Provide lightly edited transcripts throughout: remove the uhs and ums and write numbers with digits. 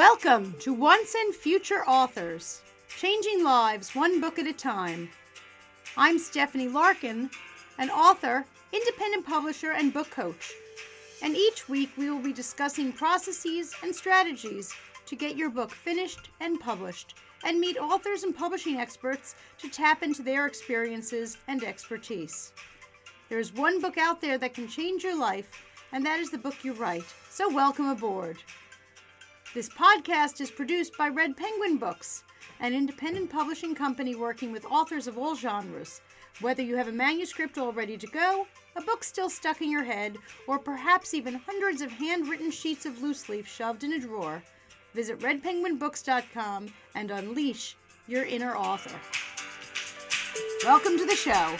Welcome to Once and Future Authors, Changing Lives One Book at a Time. I'm Stephanie Larkin, an author, independent publisher, and book coach. And each week we will be discussing processes and strategies to get your book finished and published, and meet authors and publishing experts to tap into their experiences and expertise. There is one book out there that can change your life, and that is the book you write. So welcome aboard. This podcast is produced by Red Penguin Books, an independent publishing company working with authors of all genres. Whether you have a manuscript all ready to go, a book still stuck in your head, or perhaps even hundreds of handwritten sheets of loose leaf shoved in a drawer, visit redpenguinbooks.com and unleash your inner author. Welcome to the show.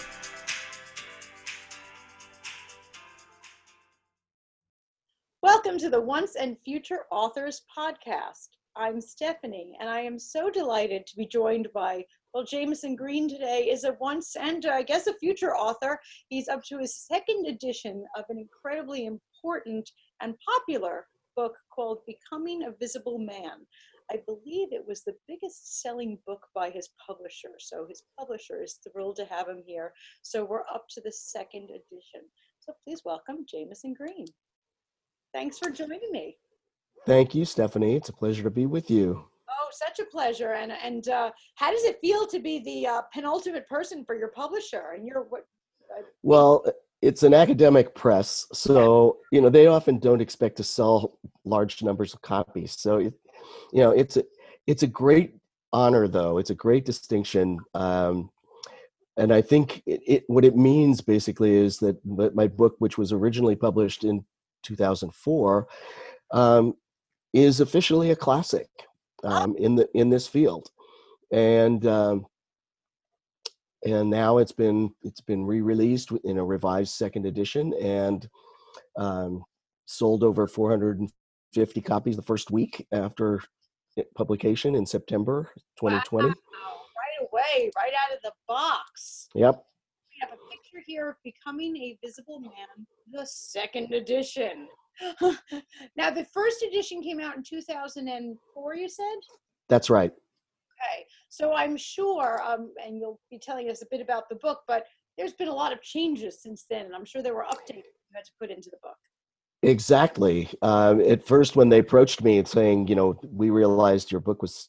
Welcome to the Once and Future Authors podcast. I'm Stephanie, and I am so delighted to be joined by, Jamison Green today is a once and a future author. He's up to his second edition of an incredibly important and popular book called Becoming a Visible Man. I believe it was the biggest selling book by his publisher, so his publisher is thrilled to have him here. So we're up to the second edition. So please welcome Jamison Green. Thanks for joining me. Thank you, Stephanie. It's a pleasure to be with you. Oh, such a pleasure. And how does it feel to be the penultimate person for your publisher? And you're what? Well, it's an academic press, so they often don't expect to sell large numbers of copies. So, it's a great honor, though. It's a great distinction. And I think what it means basically is that my book, which was originally published in 2004, is officially a classic in this field, and now it's been re-released in a revised second edition and sold over 450 copies the first week after publication in September 2020. Wow. Right away, right out of the box. Yep. We have a picture here of Becoming a Visible Man, the second edition. Now, the first edition came out in 2004, you said? That's right. Okay. So I'm sure, and you'll be telling us a bit about the book, but there's been a lot of changes since then, and I'm sure there were updates you had to put into the book. Exactly. At first, when they approached me and saying, we realized your book was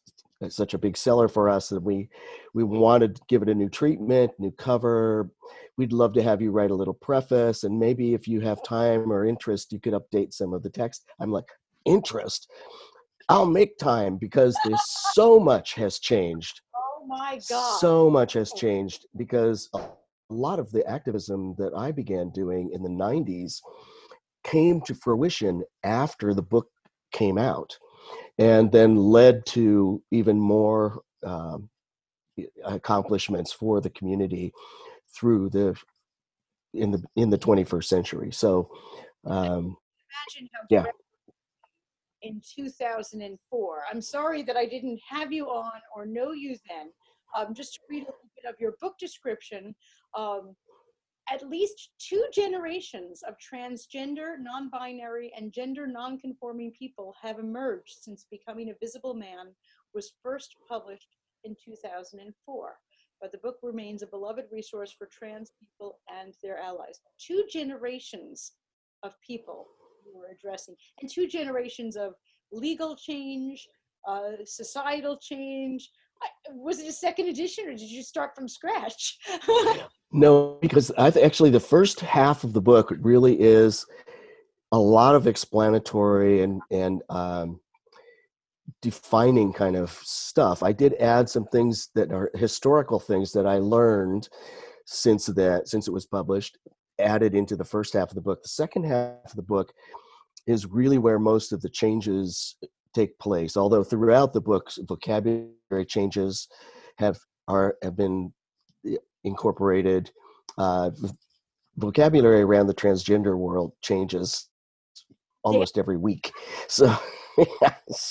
such a big seller for us that we wanted to give it a new treatment, new cover. We'd love to have you write a little preface, and maybe if you have time or interest, you could update some of the text. I'm like, interest? I'll make time, because there's so much has changed. Oh my God. So much has changed, because a lot of the activism that I began doing in the 90s came to fruition after the book came out, and then led to even more accomplishments for the community through in the 21st century. So, imagine how in 2004. I'm sorry that I didn't have you on or know you then. Just to read a little bit of your book description. At least two generations of transgender, non-binary, and gender non-conforming people have emerged since Becoming a Visible Man was first published in 2004. But the book remains a beloved resource for trans people and their allies. Two generations of people you were addressing, and two generations of legal change, societal change. Was it a second edition, or did you start from scratch? No, because actually the first half of the book really is a lot of explanatory and defining kind of stuff. I did add some things that are historical things that I learned since it was published, added into the first half of the book. The second half of the book is really where most of the changes take place, although throughout the book's vocabulary changes have been incorporated. Vocabulary around the transgender world changes almost every week. So there's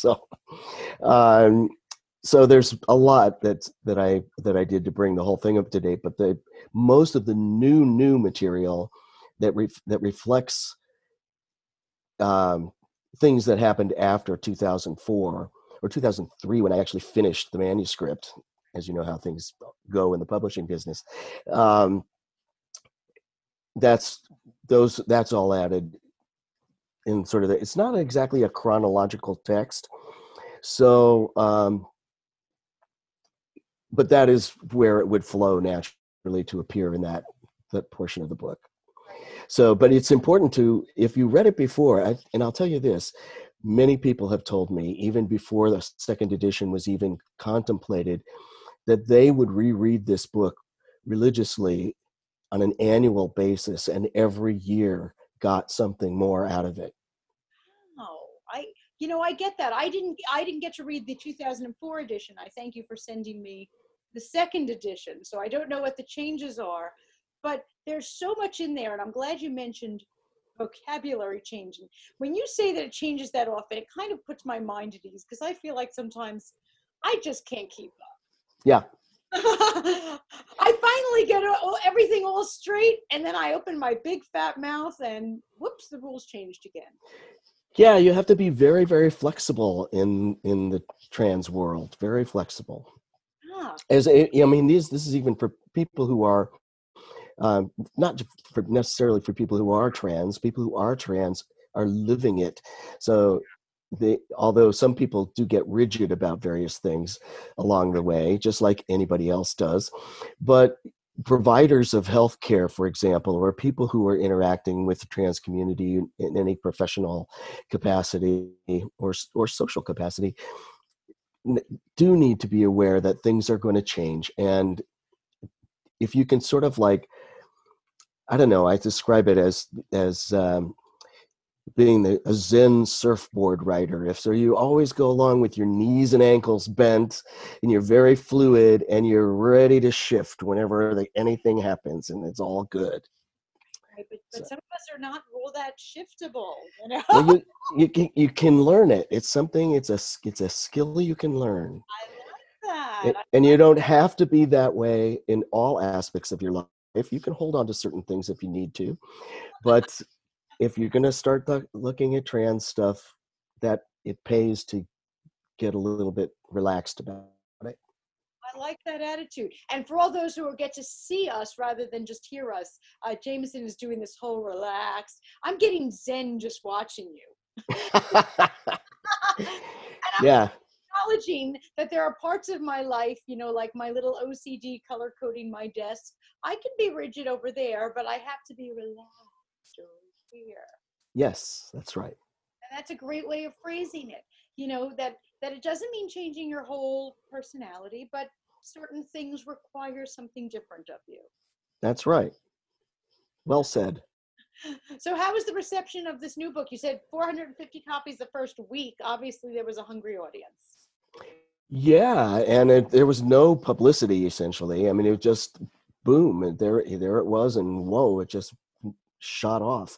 a lot that I did to bring the whole thing up to date, but the most of the new material that reflects things that happened after 2004 or 2003 when I actually finished the manuscript, as you know how things go in the publishing business. That's all added in sort of the, it's not exactly a chronological text. So, but that is where it would flow naturally to appear in that portion of the book. So, but it's important to, if you read it before, and I'll tell you this, many people have told me, even before the second edition was even contemplated, that they would reread this book religiously on an annual basis, and every year got something more out of it. Oh, I get that. I didn't get to read the 2004 edition. I thank you for sending me the second edition, so I don't know what the changes are, but there's so much in there, and I'm glad you mentioned vocabulary changing. When you say that it changes that often, it kind of puts my mind at ease, because I feel like sometimes I just can't keep up. Yeah. I finally get everything all straight, and then I open my big fat mouth and whoops, the rules changed again. Yeah, you have to be very, very flexible in the trans world, very flexible. Ah. This is even for people who are, not necessarily for people who are trans. People who are trans are living it. So although some people do get rigid about various things along the way, just like anybody else does, but providers of healthcare, for example, or people who are interacting with the trans community in any professional capacity or social capacity do need to be aware that things are going to change. And if you can sort of like, I don't know, I describe it as being a Zen surfboard rider. If so, you always go along with your knees and ankles bent, and you're very fluid, and you're ready to shift whenever anything happens, and it's all good. Right, but some of us are not all that shiftable. You know? Well, you can learn it. It's something. It's a skill you can learn. And you don't have to be that way in all aspects of your life. You can hold on to certain things if you need to, but if you're going to start looking at trans stuff, that it pays to get a little bit relaxed about it. I like that attitude. And for all those who will get to see us rather than just hear us, Jamison is doing this whole relaxed. I'm getting Zen just watching you. Yeah. Acknowledging that there are parts of my life, like my little OCD color coding my desk. I can be rigid over there, but I have to be relaxed over here. Yes, that's right. And that's a great way of phrasing it. That it doesn't mean changing your whole personality, but certain things require something different of you. That's right. Well said. So how was the reception of this new book? You said 450 copies the first week. Obviously, there was a hungry audience. Yeah, and there was no publicity, essentially. I mean, it was just boom, and there it was, and whoa, it just shot off.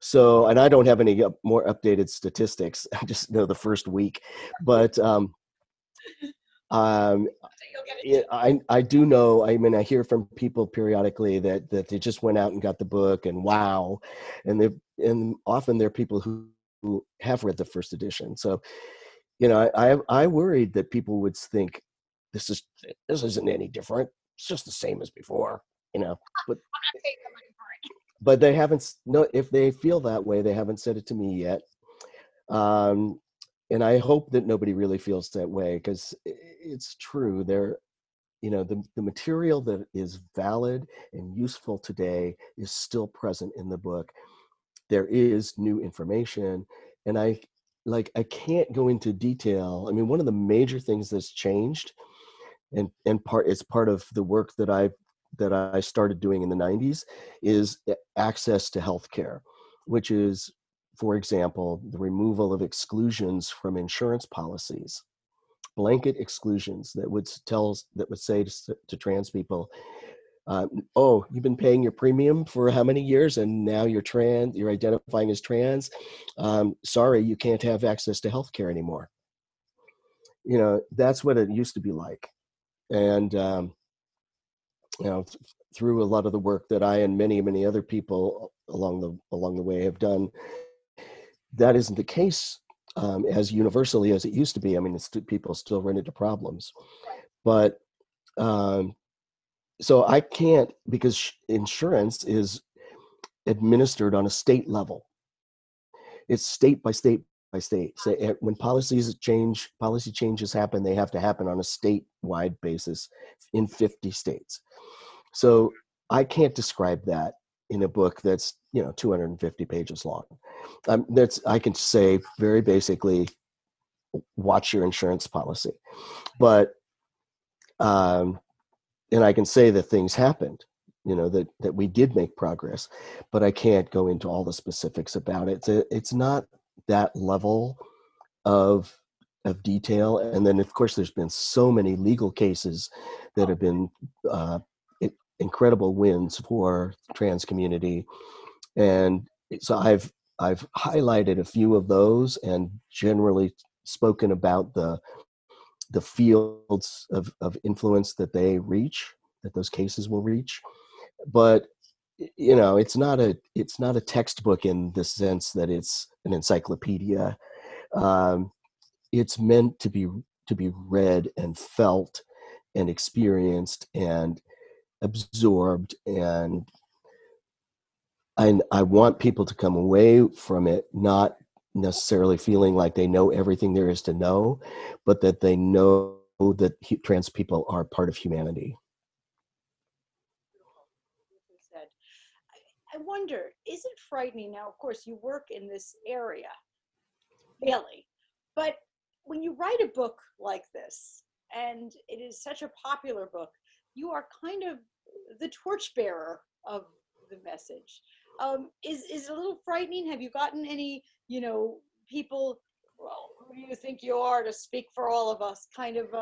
So, and I don't have any more updated statistics. I just know the first week. But I do know, I hear from people periodically that they just went out and got the book and wow. And often they're people who have read the first edition. So, I worried that people would think this isn't any different. It's just the same as before, but, I'm not taking the money for it. But they haven't, no, if they feel that way, they haven't said it to me yet. And I hope that nobody really feels that way, because it's true. There, the material that is valid and useful today is still present in the book. There is new information, and I can't go into detail. I mean, one of the major things that's changed, and it's part of the work that I started doing in the 90s, is access to healthcare, which is, for example, the removal of exclusions from insurance policies, blanket exclusions that would say to trans people, "Oh, you've been paying your premium for how many years, and now you're trans. You're identifying as trans. Sorry, you can't have access to healthcare anymore." That's what it used to be like, and through a lot of the work that I and many, many other people along the way have done. that isn't the case as universally as it used to be. I mean, people still run into problems. But so I can't, because insurance is administered on a state level. It's state by state by state. So when policy changes happen, they have to happen on a statewide basis in 50 states. So I can't describe that in a book that's, 250 pages long. I can say very basically, watch your insurance policy. But, and I can say that things happened, that we did make progress, but I can't go into all the specifics about it. It's not that level of detail. And then, of course, there's been so many legal cases that have been incredible wins for trans community. And so I've highlighted a few of those and generally spoken about the fields of influence that they reach, that those cases will reach. But it's not a textbook in the sense that it's an encyclopedia. It's meant to be read and felt and experienced and absorbed, and I want people to come away from it not necessarily feeling like they know everything there is to know, but that they know that trans people are part of humanity. I wonder, is it frightening? Now, of course, you work in this area daily, but when you write a book like this, and it is such a popular book, you are kind of the torchbearer of the message. Is it a little frightening? Have you gotten any, people, well, who do you think you are to speak for all of us, kind of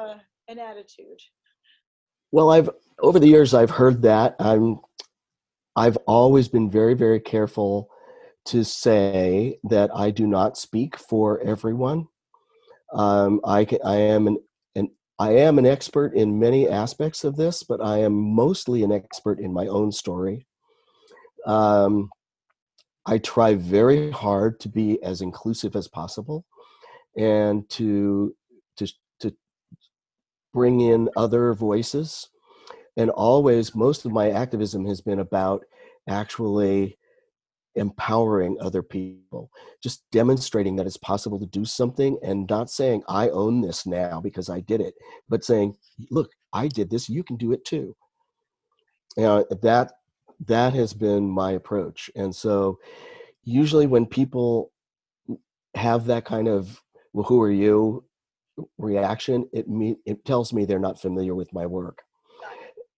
an attitude? Well, over the years, I've heard that. I've always been very, very careful to say that I do not speak for everyone. I am an expert in many aspects of this, but I am mostly an expert in my own story. I try very hard to be as inclusive as possible and to bring in other voices. And always, most of my activism has been about actually empowering other people, just demonstrating that it's possible to do something and not saying I own this now because I did it, but saying, look, I did this, you can do it too. That has been my approach. And so usually when people have that kind of, well, who are you reaction, it tells me they're not familiar with my work.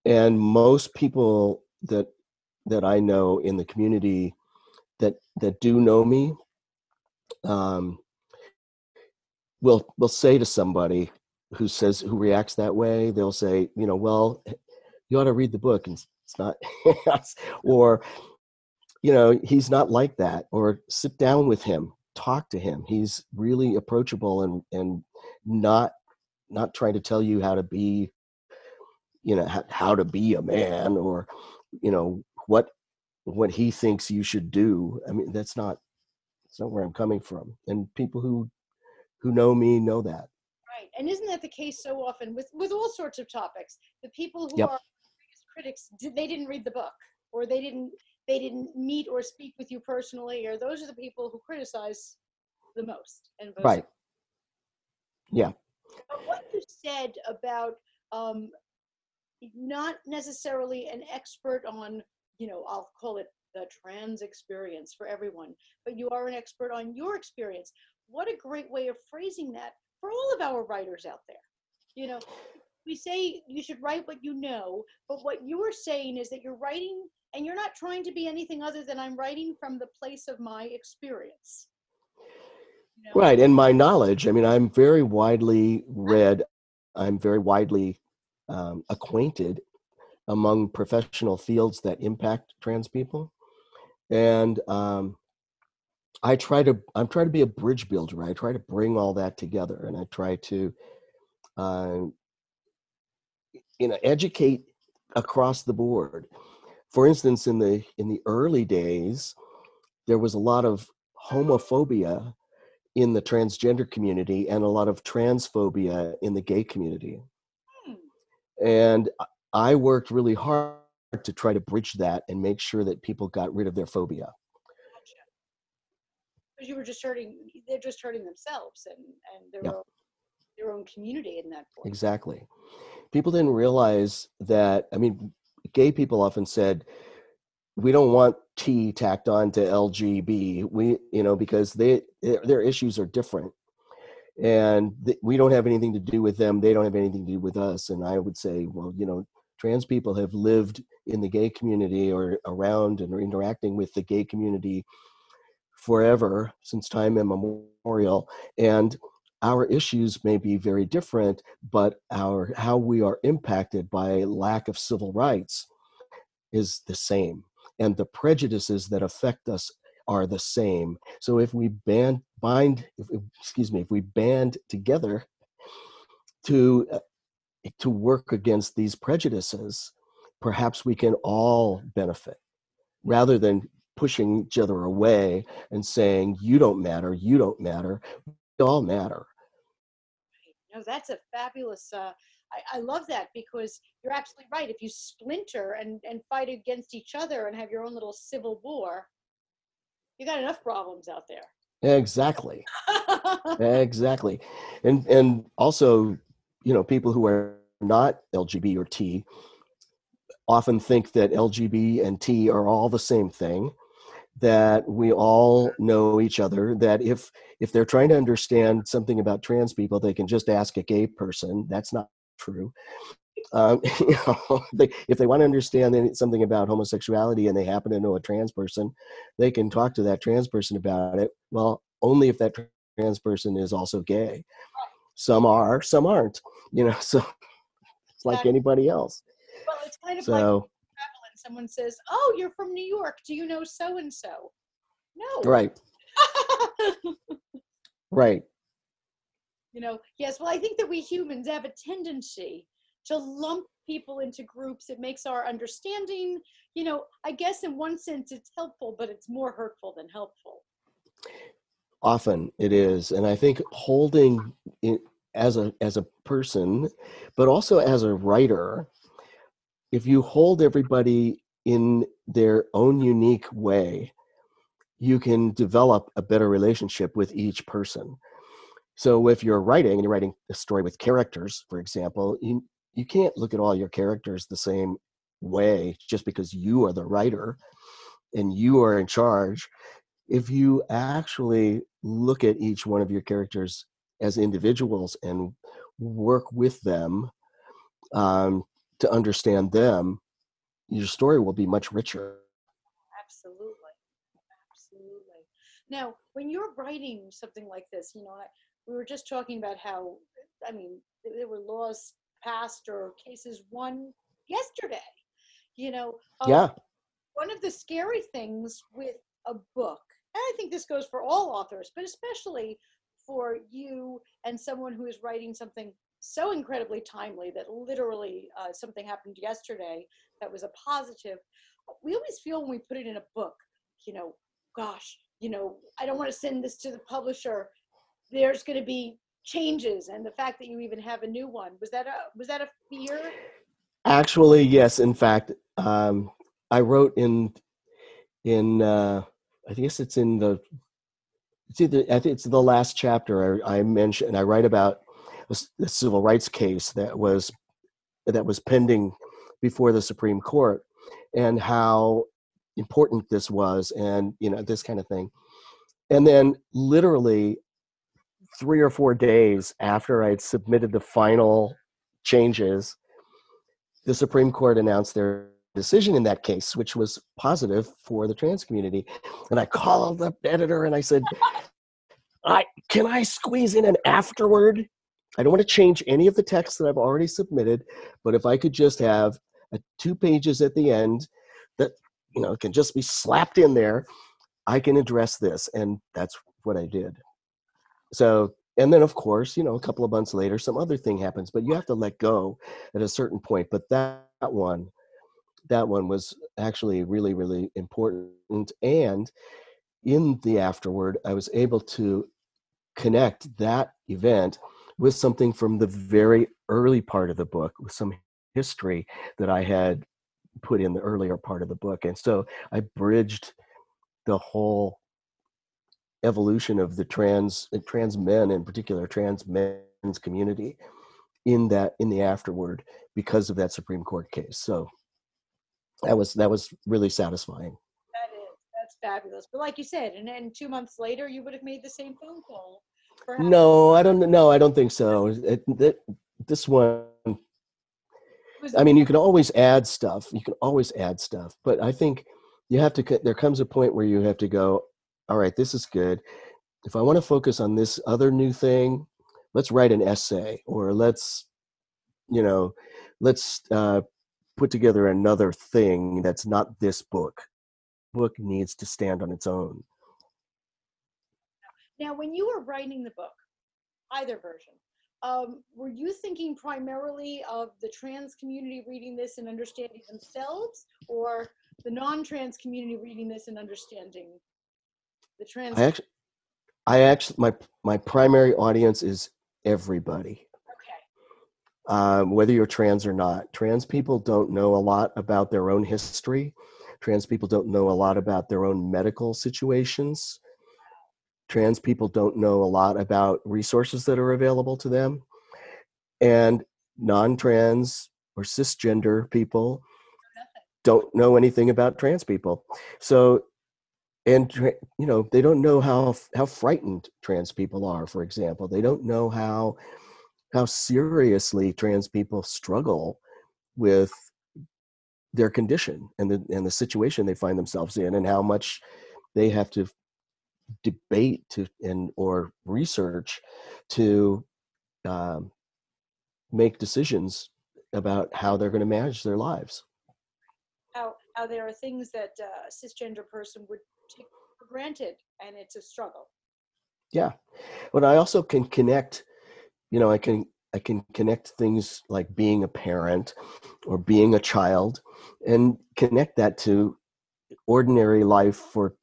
And most people that I know in the community that do know me, will say to somebody who reacts that way, they'll say, well, you ought to read the book, and it's not, or, he's not like that, or sit down with him, talk to him. He's really approachable and not trying to tell you how to be, how to be a man, or, what he thinks you should do. I mean, that's not where I'm coming from. And people who know me know that. Right. And isn't that the case so often with all sorts of topics? The people who are critics, they didn't read the book, or they didn't meet or speak with you personally, or those are the people who criticize the most. And right. Yeah. But what you said about not necessarily an expert on, I'll call it the trans experience for everyone, but you are an expert on your experience. What a great way of phrasing that for all of our writers out there. We say you should write what you know, but what you are saying is that you're writing and you're not trying to be anything other than I'm writing from the place of my experience. Right. And my knowledge. I mean, I'm very widely read. I'm very widely acquainted among professional fields that impact trans people. And I'm trying to be a bridge builder. I try to bring all that together, and I try to educate across the board. For instance, in the early days, there was a lot of homophobia in the transgender community and a lot of transphobia in the gay community. And I worked really hard to try to bridge that and make sure that people got rid of their phobia. Gotcha. Because you were just hurting, they're just hurting themselves and their, yeah, their own community in that point. Exactly. People didn't realize that, I mean, gay people often said, we don't want T tacked on to LGB, we, you know, because they, their issues are different. And we don't have anything to do with them. They don't have anything to do with us. And I would say, well, you know, trans people have lived in the gay community or around and are interacting with the gay community forever, since time immemorial. And our issues may be very different, but our, how we are impacted by lack of civil rights is the same. And the prejudices that affect us are the same. So if we band together to work against these prejudices, perhaps we can all benefit, rather than pushing each other away and saying, you don't matter, we all matter. No, that's a fabulous, I love that, because you're absolutely right. If you splinter and fight against each other and have your own little civil war, you got enough problems out there. Exactly. Exactly. And also, you know, people who are not LGB or T often think that LGB and T are all the same thing, that we all know each other, that if they're trying to understand something about trans people, they can just ask a gay person. That's not true. You know, if they want to understand something about homosexuality and they happen to know a trans person, they can talk to that trans person about it. Well, only if that trans person is also gay. Some are, some aren't, you know, so it's like anybody else. Well, it's kind of like travel and someone says, oh, you're from New York. Do you know so-and-so? No. Right. Right. You know, yes. Well, I think that we humans have a tendency to lump people into groups. It makes our understanding, you know, I guess in one sense it's helpful, but it's more hurtful than helpful. Often it is. And I think holding it as a person, but also as a writer, if you hold everybody in their own unique way, you can develop a better relationship with each person. So if you're writing and you're writing a story with characters, for example, you can't look at all your characters the same way just because you are the writer and you are in charge. If you actually look at each one of your characters as individuals and work with them to understand them, your story will be much richer. Absolutely. Absolutely. Now, when you're writing something like this, you know, we were just talking about how, I mean, there were laws passed or cases won yesterday, you know. Yeah. One of the scary things with a book, and I think this goes for all authors, but especially for you and someone who is writing something so incredibly timely that literally something happened yesterday that was a positive. We always feel when we put it in a book, you know, gosh, you know, I don't want to send this to the publisher. There's going to be changes, and the fact that you even have a new one, was that a fear? Actually, yes. In fact, I wrote in I guess it's in the last chapter I write about the civil rights case that was pending before the Supreme Court and how important this was, and you know, this kind of thing. And then literally 3 or 4 days after I'd submitted the final changes, the Supreme Court announced their decision in that case, which was positive for the trans community. And I called the editor and I said, can I squeeze in an afterword? I don't want to change any of the text that I've already submitted, but if I could just have 2 pages at the end that, you know, can just be slapped in there, I can address this. And that's what I did. So, and then of course, you know, a couple of months later, some other thing happens, but you have to let go at a certain point. But that one was actually really, really important. And in the afterword, I was able to connect that event with something from the very early part of the book, with some history that I had put in the earlier part of the book. And so I bridged the whole evolution of the trans men, in particular trans men's community, in that, in the afterword, because of that Supreme Court case. So that was really satisfying. That's fabulous. But like you said, and then 2 months later, you would have made the same phone call. Perhaps. No, I don't know. I don't think so. This one, I mean, you can always add stuff. You can always add stuff. But I think you have to, there comes a point where you have to go, all right, this is good. If I want to focus on this other new thing, let's write an essay, or let's put together another thing that's not this book. Book needs to stand on its own. Now, when you were writing the book, either version, were you thinking primarily of the trans community reading this and understanding themselves, or the non-trans community reading this and understanding the trans? I actually, my primary audience is everybody. Okay. Whether you're trans or not, trans people don't know a lot about their own history. Trans people don't know a lot about their own medical situations. Trans people don't know a lot about resources that are available to them. And non-trans or cisgender people don't know anything about trans people. So, and you know, they don't know how frightened trans people are, for example. They don't know how seriously trans people struggle with their condition and the situation they find themselves in, and how much they have to debate or research to make decisions about how they're going to manage their lives. How there are things that a cisgender person would take for granted, and it's a struggle. Yeah, but I also can connect. You know, I can connect things like being a parent or being a child, and connect that to ordinary life for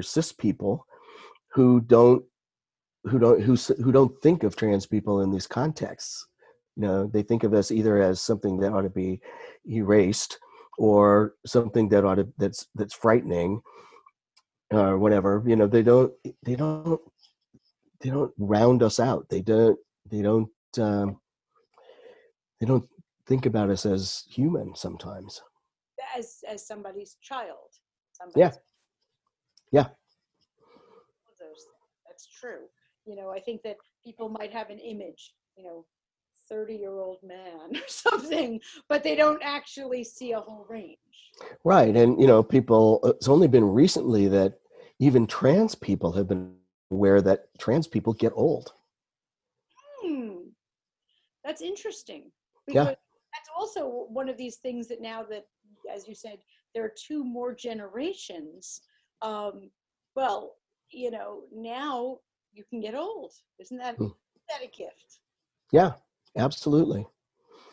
cis people who don't think of trans people in these contexts. You know, they think of us either as something that ought to be erased, or something that that's frightening, or whatever. You know, they don't round us out. They don't think about us as human sometimes. As somebody's child. Somebody's. Yeah. That's true. You know, I think that people might have an image, you know, 30-year-old man or something, but they don't actually see a whole range. Right. And, you know, people, it's only been recently that even trans people have been aware that trans people get old. That's interesting. Yeah. That's also one of these things that now that, as you said, there are two more generations. Well, you know, now you can get old. Isn't that a gift? Yeah, absolutely.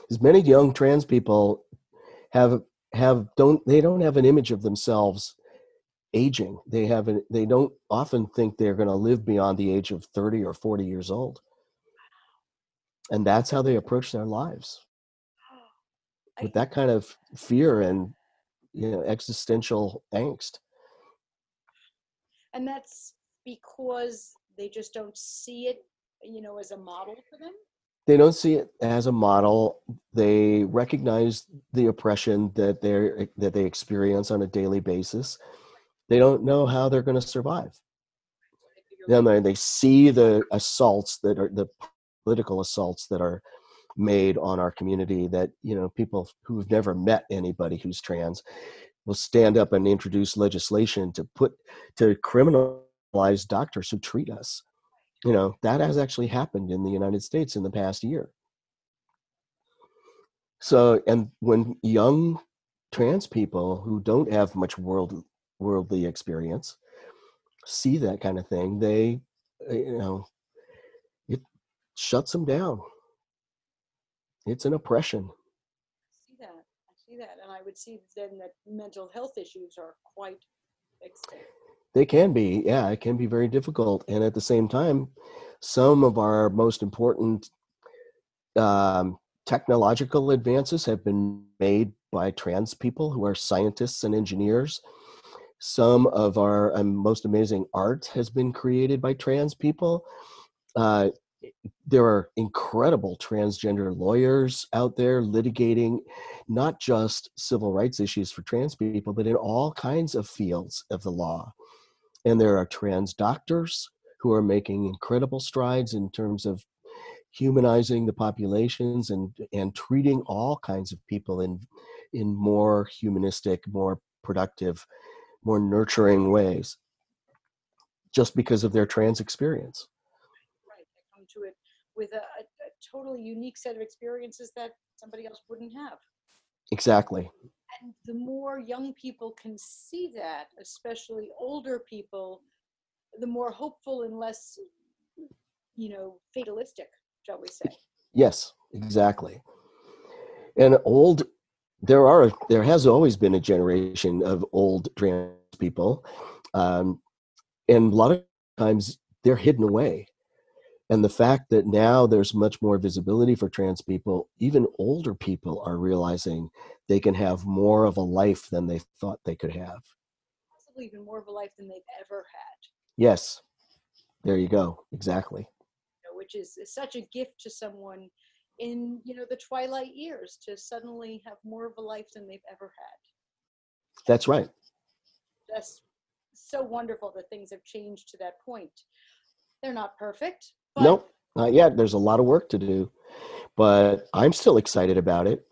As many young trans people don't have an image of themselves aging. They don't often think they're going to live beyond the age of 30 or 40 years old. And that's how they approach their lives, with that kind of fear and, you know, existential angst. And that's because they just don't see it, you know, as a model for them? They don't see it as a model. They recognize the oppression that they experience on a daily basis. They don't know how they're going to survive. They see the assaults that are the political assaults that are made on our community, that, you know, people who've never met anybody who's trans will stand up and introduce legislation to criminalize doctors who treat us. You know, that has actually happened in the United States in the past year. So, and when young trans people who don't have much worldly experience see that kind of thing, they, you know, it shuts them down. It's an oppression. I see that. And I would see then that mental health issues are quite extensive. They can be, yeah, it can be very difficult. And at the same time, some of our most important technological advances have been made by trans people who are scientists and engineers. Some of our most amazing art has been created by trans people. There are incredible transgender lawyers out there litigating not just civil rights issues for trans people, but in all kinds of fields of the law. And there are trans doctors who are making incredible strides in terms of humanizing the populations and treating all kinds of people in more humanistic, more productive, more nurturing ways, just because of their trans experience. Right, they come to it with a totally unique set of experiences that somebody else wouldn't have. Exactly. And the more young people can see that, especially older people, the more hopeful and less, you know, fatalistic, shall we say. Yes, exactly. And there has always been a generation of old trans people, and a lot of times they're hidden away. And the fact that now there's much more visibility for trans people, even older people are realizing they can have more of a life than they thought they could have. Possibly even more of a life than they've ever had. Yes, there you go, exactly. Which is such a gift to someone in, you know, the twilight years, to suddenly have more of a life than they've ever had. That's right. That's so wonderful that things have changed to that point. They're not perfect. Nope, not yet. There's a lot of work to do, but I'm still excited about it,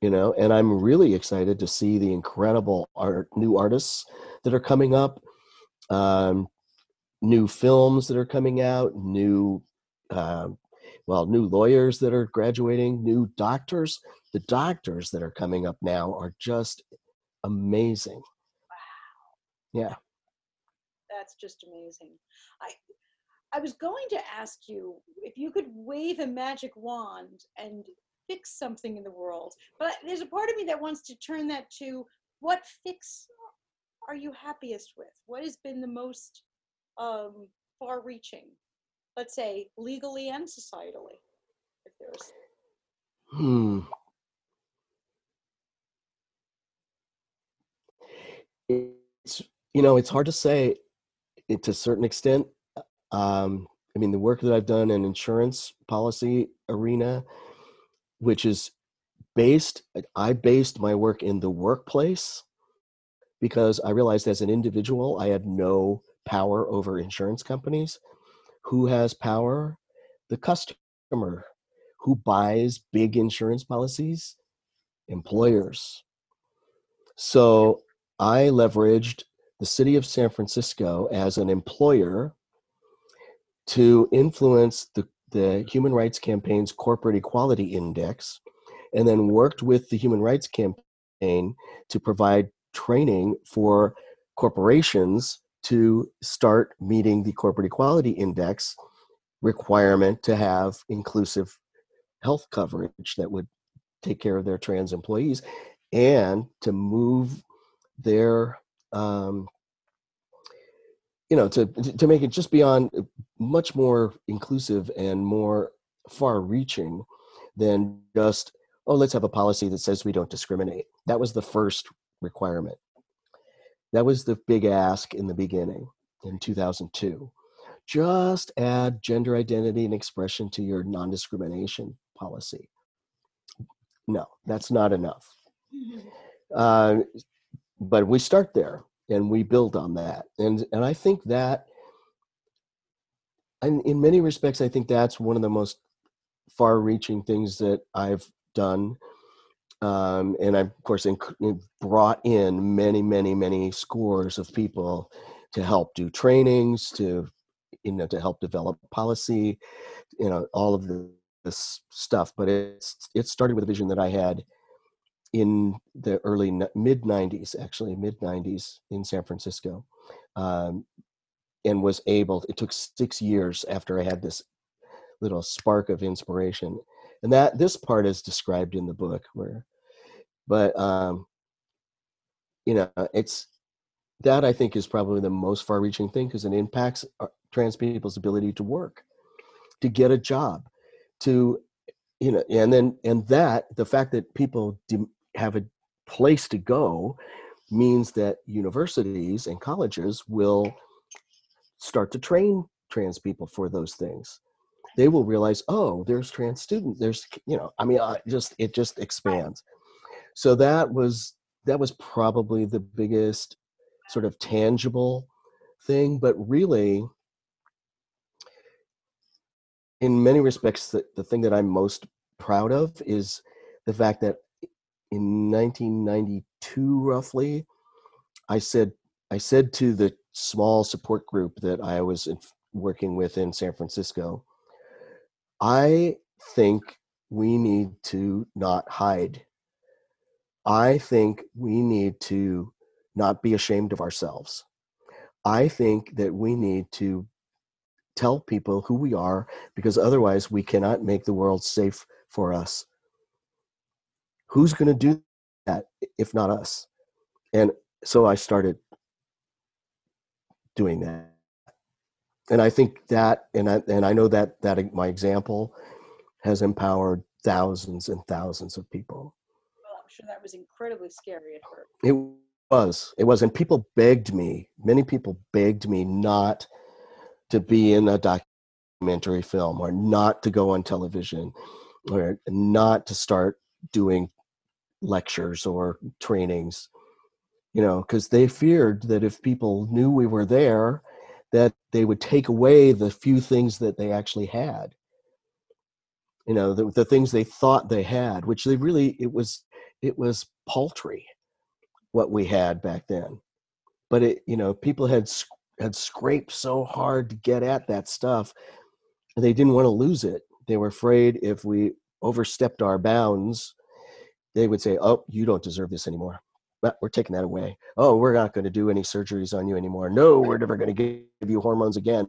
you know, and I'm really excited to see the incredible new artists that are coming up, new films that are coming out, new lawyers that are graduating, new doctors. The doctors that are coming up now are just amazing. Wow. Yeah. That's just amazing. I was going to ask you if you could wave a magic wand and fix something in the world, but there's a part of me that wants to turn that to, what fix are you happiest with? What has been the most far-reaching, let's say, legally and societally? If there's... It's, you know, it's hard to say it, to a certain extent. I mean, the work that I've done in insurance policy arena, which is I based my work in the workplace because I realized as an individual, I had no power over insurance companies. Who has power? The customer. Who buys big insurance policies? Employers. So I leveraged the city of San Francisco as an employer to influence the Human Rights Campaign's Corporate Equality Index, and then worked with the Human Rights Campaign to provide training for corporations to start meeting the Corporate Equality Index requirement to have inclusive health coverage that would take care of their trans employees, and to move their to make it just beyond, much more inclusive and more far-reaching than just, oh, let's have a policy that says we don't discriminate. That was the first requirement. That was the big ask in the beginning in 2002. Just add gender identity and expression to your non-discrimination policy. No, that's not enough. But we start there. And we build on that. And I think that, in many respects, I think that's one of the most far-reaching things that I've done. And I've, of course, brought in many, many, many scores of people to help do trainings, to help develop policy, all of this stuff. But it started with a vision that I had in the mid-90s in San Francisco, and it took 6 years after I had this little spark of inspiration. And that, this part is described in the book, but it's That, I think, is probably the most far-reaching thing because it impacts trans people's ability to work, to get a job, to, you know, and that the fact that people have a place to go means that universities and colleges will start to train trans people for those things. They will realize, oh, there's trans students. There's, you know, I mean, it just expands. So that was probably the biggest sort of tangible thing, but really, in many respects, the thing that I'm most proud of is the fact that in 1992, roughly, I said to the small support group that I was working with in San Francisco, I think we need to not hide. I think we need to not be ashamed of ourselves. I think that we need to tell people who we are, because otherwise we cannot make the world safe for us. Who's going to do that if not us? And so I started doing that. And I think that, and I know that my example has empowered thousands and thousands of people. Well, I'm sure that was incredibly scary at first. It was, and people begged me, many people begged me not to be in a documentary film or not to go on television or not to start doing lectures or trainings, you know, because they feared that if people knew we were there, that they would take away the few things that they actually had, you know, the things they thought they had, which they really, it was paltry what we had back then. But it, you know, people had scraped so hard to get at that stuff, and they didn't want to lose it. They were afraid if we overstepped our bounds, they would say, oh, you don't deserve this anymore. But we're taking that away. Oh, we're not going to do any surgeries on you anymore. No, we're never going to give you hormones again.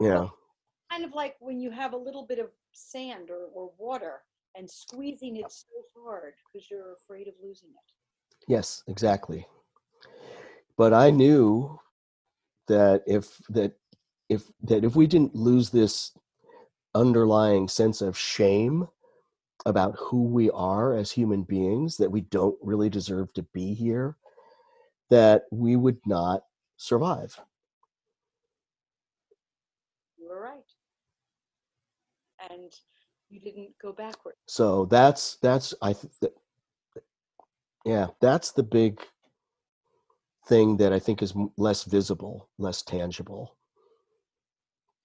You know. Kind of like when you have a little bit of sand or water and squeezing it so hard because you're afraid of losing it. Yes, exactly. But I knew that if we didn't lose this underlying sense of shame about who we are as human beings, that we don't really deserve to be here, that we would not survive. You were right. And you didn't go backwards. So that's the big thing that I think is less visible, less tangible,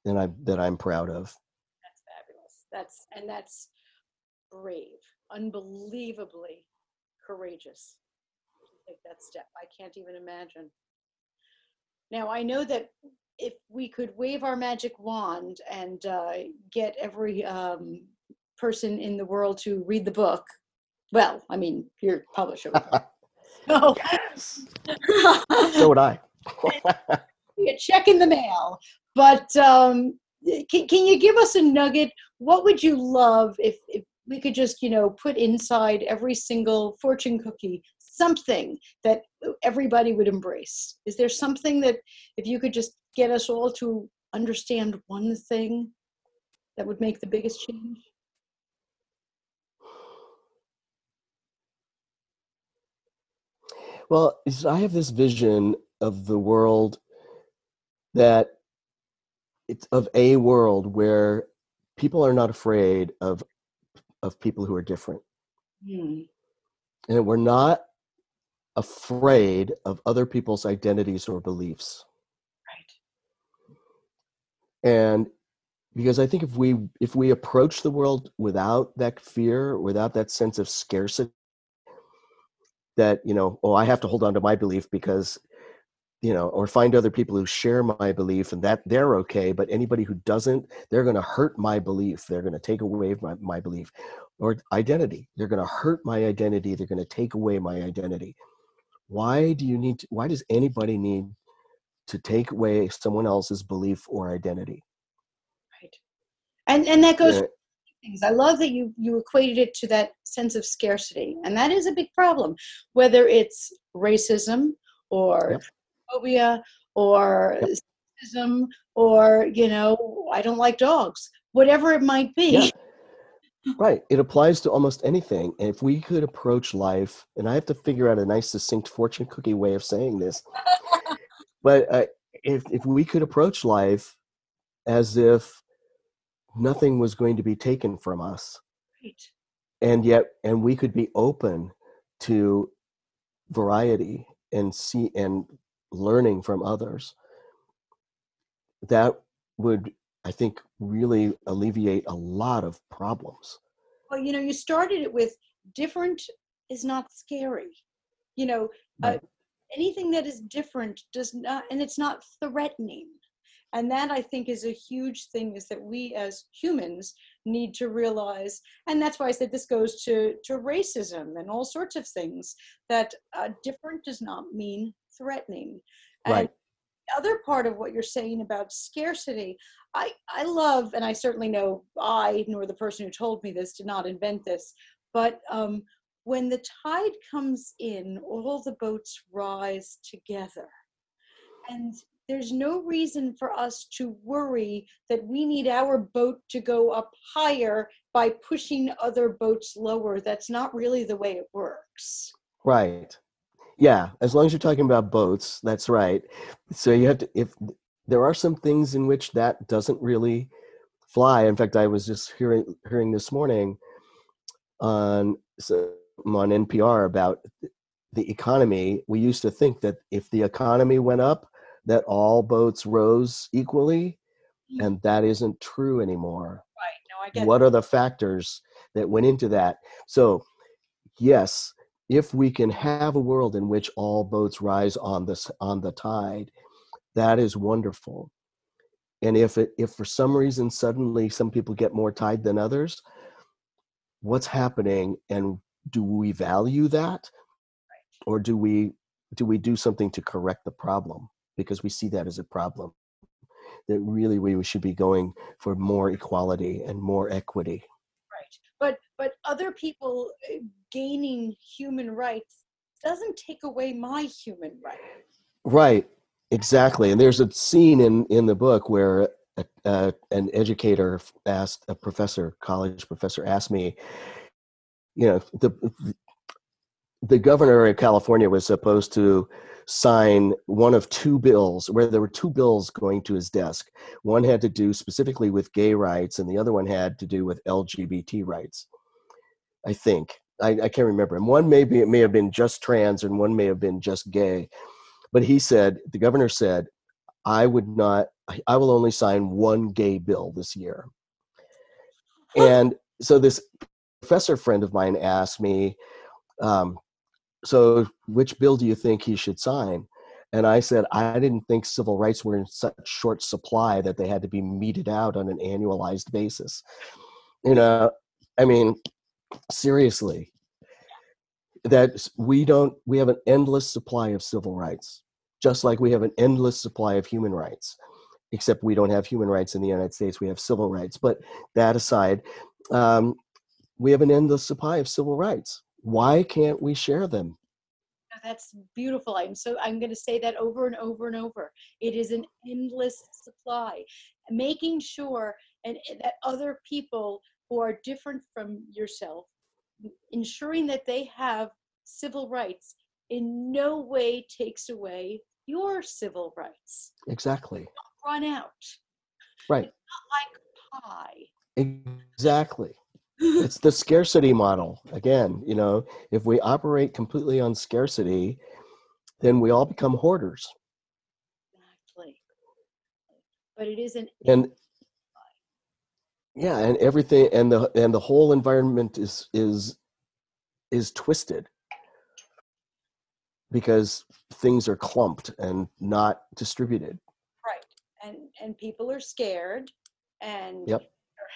and that I'm proud of. That's fabulous. That's brave, unbelievably courageous to take that step. I can't even imagine. Now, I know that if we could wave our magic wand and get every person in the world to read the book, well, I mean, your publisher would. So, yes. So would I. A check in the mail. But can you give us a nugget? What would you love if we could just, you know, put inside every single fortune cookie, something that everybody would embrace? Is there something that if you could just get us all to understand one thing that would make the biggest change? Well, I have this vision of the world that it's of a world where people are not afraid of people who are different. Mm. And we're not afraid of other people's identities or beliefs. Right. And because I think if we approach the world without that fear, without that sense of scarcity, that, you know, oh, I have to hold on to my belief because, you know, or find other people who share my belief and that they're okay, but anybody who doesn't, they're going to hurt my belief. They're going to take away my belief or identity. They're going to hurt my identity. They're going to take away my identity. Why does anybody need to take away someone else's belief or identity? Right. And that goes things. I love that you equated it to that sense of scarcity, and that is a big problem, whether it's racism or phobia or sexism or, you know, I don't like dogs, whatever it might be. Yeah. Right. It applies to almost anything. And if we could approach life, and I have to figure out a nice, succinct fortune cookie way of saying this, but if we could approach life as if nothing was going to be taken from us, right, and we could be open to variety and see and learning from others, that would, I think, really alleviate a lot of problems. Well, you know, you started it with different is not scary. You know, right. Anything that is different does not, and it's not threatening. And that, I think, is a huge thing, is that we as humans need to realize. And that's why I said this goes to racism and all sorts of things, that different does not mean threatening. And right. The other part of what you're saying about scarcity, I love, and I certainly know I, nor the person who told me this, did not invent this, but when the tide comes in, all the boats rise together. And there's no reason for us to worry that we need our boat to go up higher by pushing other boats lower. That's not really the way it works. Right. Yeah, as long as you're talking about boats, that's right. So you have to, if there are some things in which that doesn't really fly. In fact, I was just hearing this morning on NPR about the economy. We used to think that if the economy went up, that all boats rose equally, and that isn't true anymore. Right. No, I get it. What are the factors that went into that? So, yes, if we can have a world in which all boats rise on the tide, that is wonderful. And if for some reason suddenly some people get more tide than others, what's happening, and do we value that, or do we do something to correct the problem? Because we see that as a problem, that really we should be going for more equality and more equity. Right, but other people gaining human rights doesn't take away my human rights. Right, exactly. And there's a scene in the book where an educator asked a professor, college professor, asked me, you know, the governor of California was supposed to sign one of two bills, where there were two bills going to his desk. One had to do specifically with gay rights, and the other one had to do with LGBT rights, I think. I can't remember. And one may have been just trans, and one may have been just gay. But he said, the governor said, I will only sign one gay bill this year. And so this professor friend of mine asked me, so which bill do you think he should sign? And I said, I didn't think civil rights were in such short supply that they had to be meted out on an annualized basis. You know, I mean, seriously, that we have an endless supply of civil rights, just like we have an endless supply of human rights, except we don't have human rights in the United States. We have civil rights. But that aside, we have an endless supply of civil rights. Why can't we share them? That's beautiful. I'm going to say that over and over and over. It is an endless supply. Making sure that other people who are different from yourself, ensuring that they have civil rights in no way takes away your civil rights. Exactly. It's not run out. Right. It's not like pie. Exactly. It's the scarcity model. Again, you know, if we operate completely on scarcity, then we all become hoarders. Exactly. But it isn't. And yeah, and everything, and the whole environment is twisted because things are clumped and not distributed. Right. And people are scared, and they're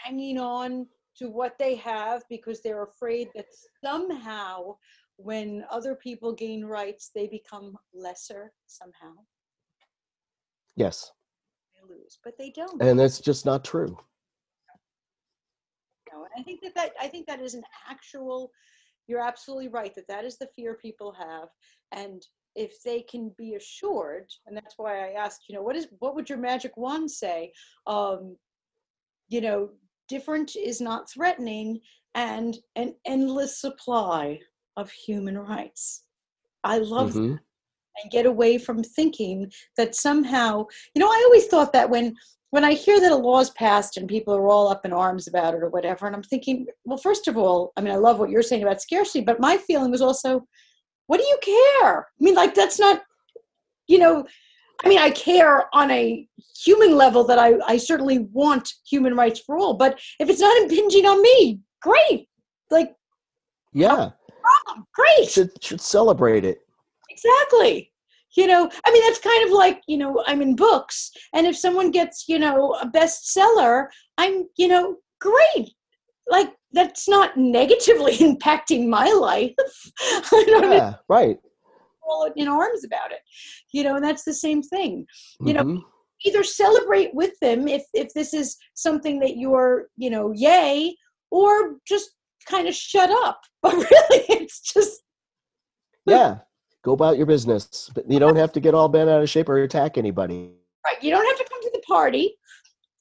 hanging on to what they have because they're afraid that somehow when other people gain rights, they become lesser somehow. Yes. They lose, but they don't. And that's just not true. No, I think that, I think that is an actual, you're absolutely right, that that is the fear people have. And if they can be assured, and that's why I asked, you know, what would your magic wand say? You know, different is not threatening, and an endless supply of human rights. I love that. And get away from thinking that somehow, you know, I always thought that when I hear that a law is passed and people are all up in arms about it or whatever, and I'm thinking, well, first of all, I mean, I love what you're saying about scarcity, but my feeling was also, what do you care? I mean, like, that's not, you know, I mean, I care on a human level that I certainly want human rights for all, but if it's not impinging on me, great. Like, yeah, great. Should celebrate it. Exactly. You know, I mean, that's kind of like, you know, I'm in books, and if someone gets, you know, a bestseller, I'm, you know, great. Like, that's not negatively impacting my life. Yeah, right. All in arms about it. You know, and that's the same thing. You know, either celebrate with them if this is something that you're, you know, yay, or just kind of shut up. But really, it's just. Yeah. Go about your business. You don't have to get all bent out of shape or attack anybody. Right. You don't have to come to the party.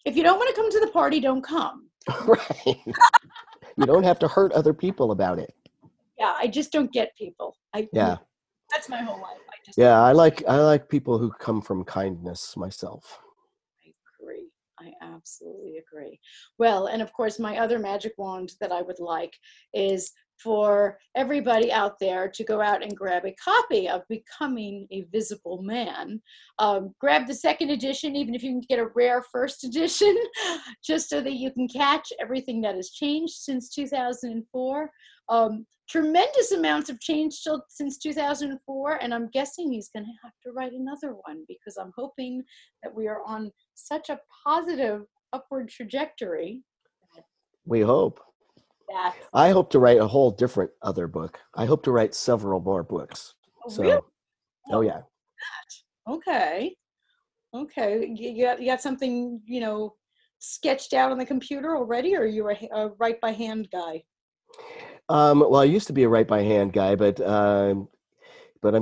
If you don't want to come to the party, don't come. Right. You don't have to hurt other people about it. Yeah, I just don't get people. That's my whole life. I like people who come from kindness myself. I absolutely agree. Well, and of course, my other magic wand that I would like is for everybody out there to go out and grab a copy of Becoming a Visible Man. Grab the second edition, even if you can get a rare first edition, just so that you can catch everything that has changed since 2004. Tremendous amounts of change since 2004, and I'm guessing he's going to have to write another one, because I'm hoping that we are on such a positive upward trajectory. We hope. I hope to write a whole different other book. I hope to write several more books. Oh, so, really? Oh yeah. Okay. You got something, you know, sketched out on the computer already, or are you a write by hand guy? Well, I used to be a write by hand guy, but I'm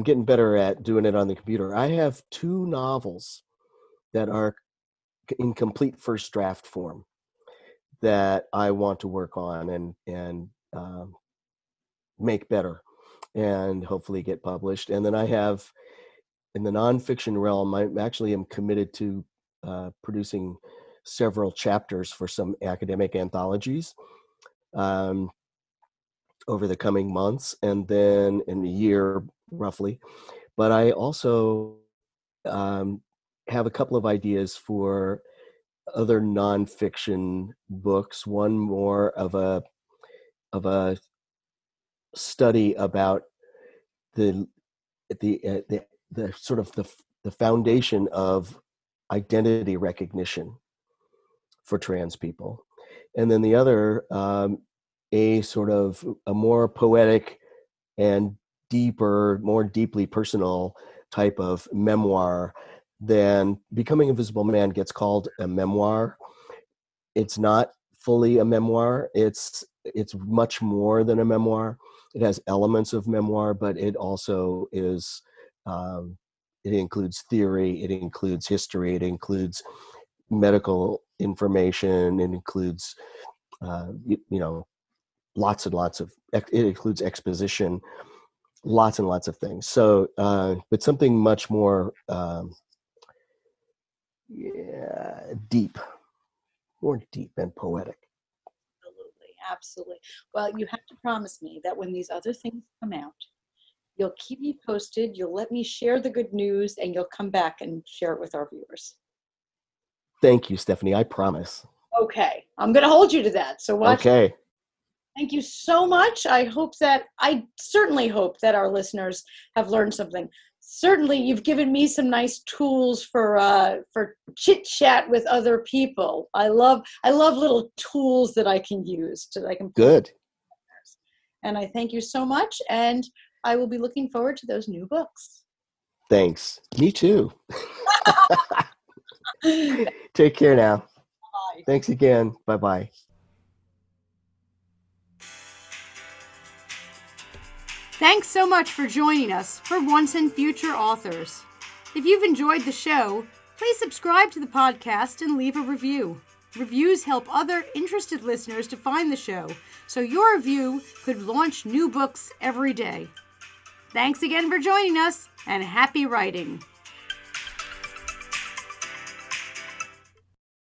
getting better at doing it on the computer. I have two novels that are in complete first draft form that I want to work on and make better and hopefully get published. And then I have, in the nonfiction realm, I actually am committed to producing several chapters for some academic anthologies over the coming months and then in a year roughly. But I also have a couple of ideas for other nonfiction books, one more of a study about the sort of the foundation of identity recognition for trans people, and then the other a sort of a more poetic and deeper, more deeply personal type of memoir. Then Becoming a Visible Man gets called a memoir. It's not fully a memoir. It's much more than a memoir. It has elements of memoir, but it also is, it includes theory, it includes history, it includes medical information, it includes, lots and lots of, it includes exposition, lots and lots of things. So, but something much more, deep and poetic. Absolutely. Well, you have to promise me that when these other things come out, you'll keep me posted, you'll let me share the good news, and you'll come back and share it with our viewers. Thank you, Stephanie. I promise. Okay. I'm going to hold you to that. So watch. Okay. Thank you so much. I certainly hope that our listeners have learned something. Certainly, you've given me some nice tools for chit chat with other people. I love little tools that I can use so that I can. Good. And I thank you so much, and I will be looking forward to those new books. Thanks. Me too. Take care now. Bye. Thanks again. Bye bye. Thanks so much for joining us for Once and Future Authors. If you've enjoyed the show, please subscribe to the podcast and leave a review. Reviews help other interested listeners to find the show, so your review could launch new books every day. Thanks again for joining us, and happy writing.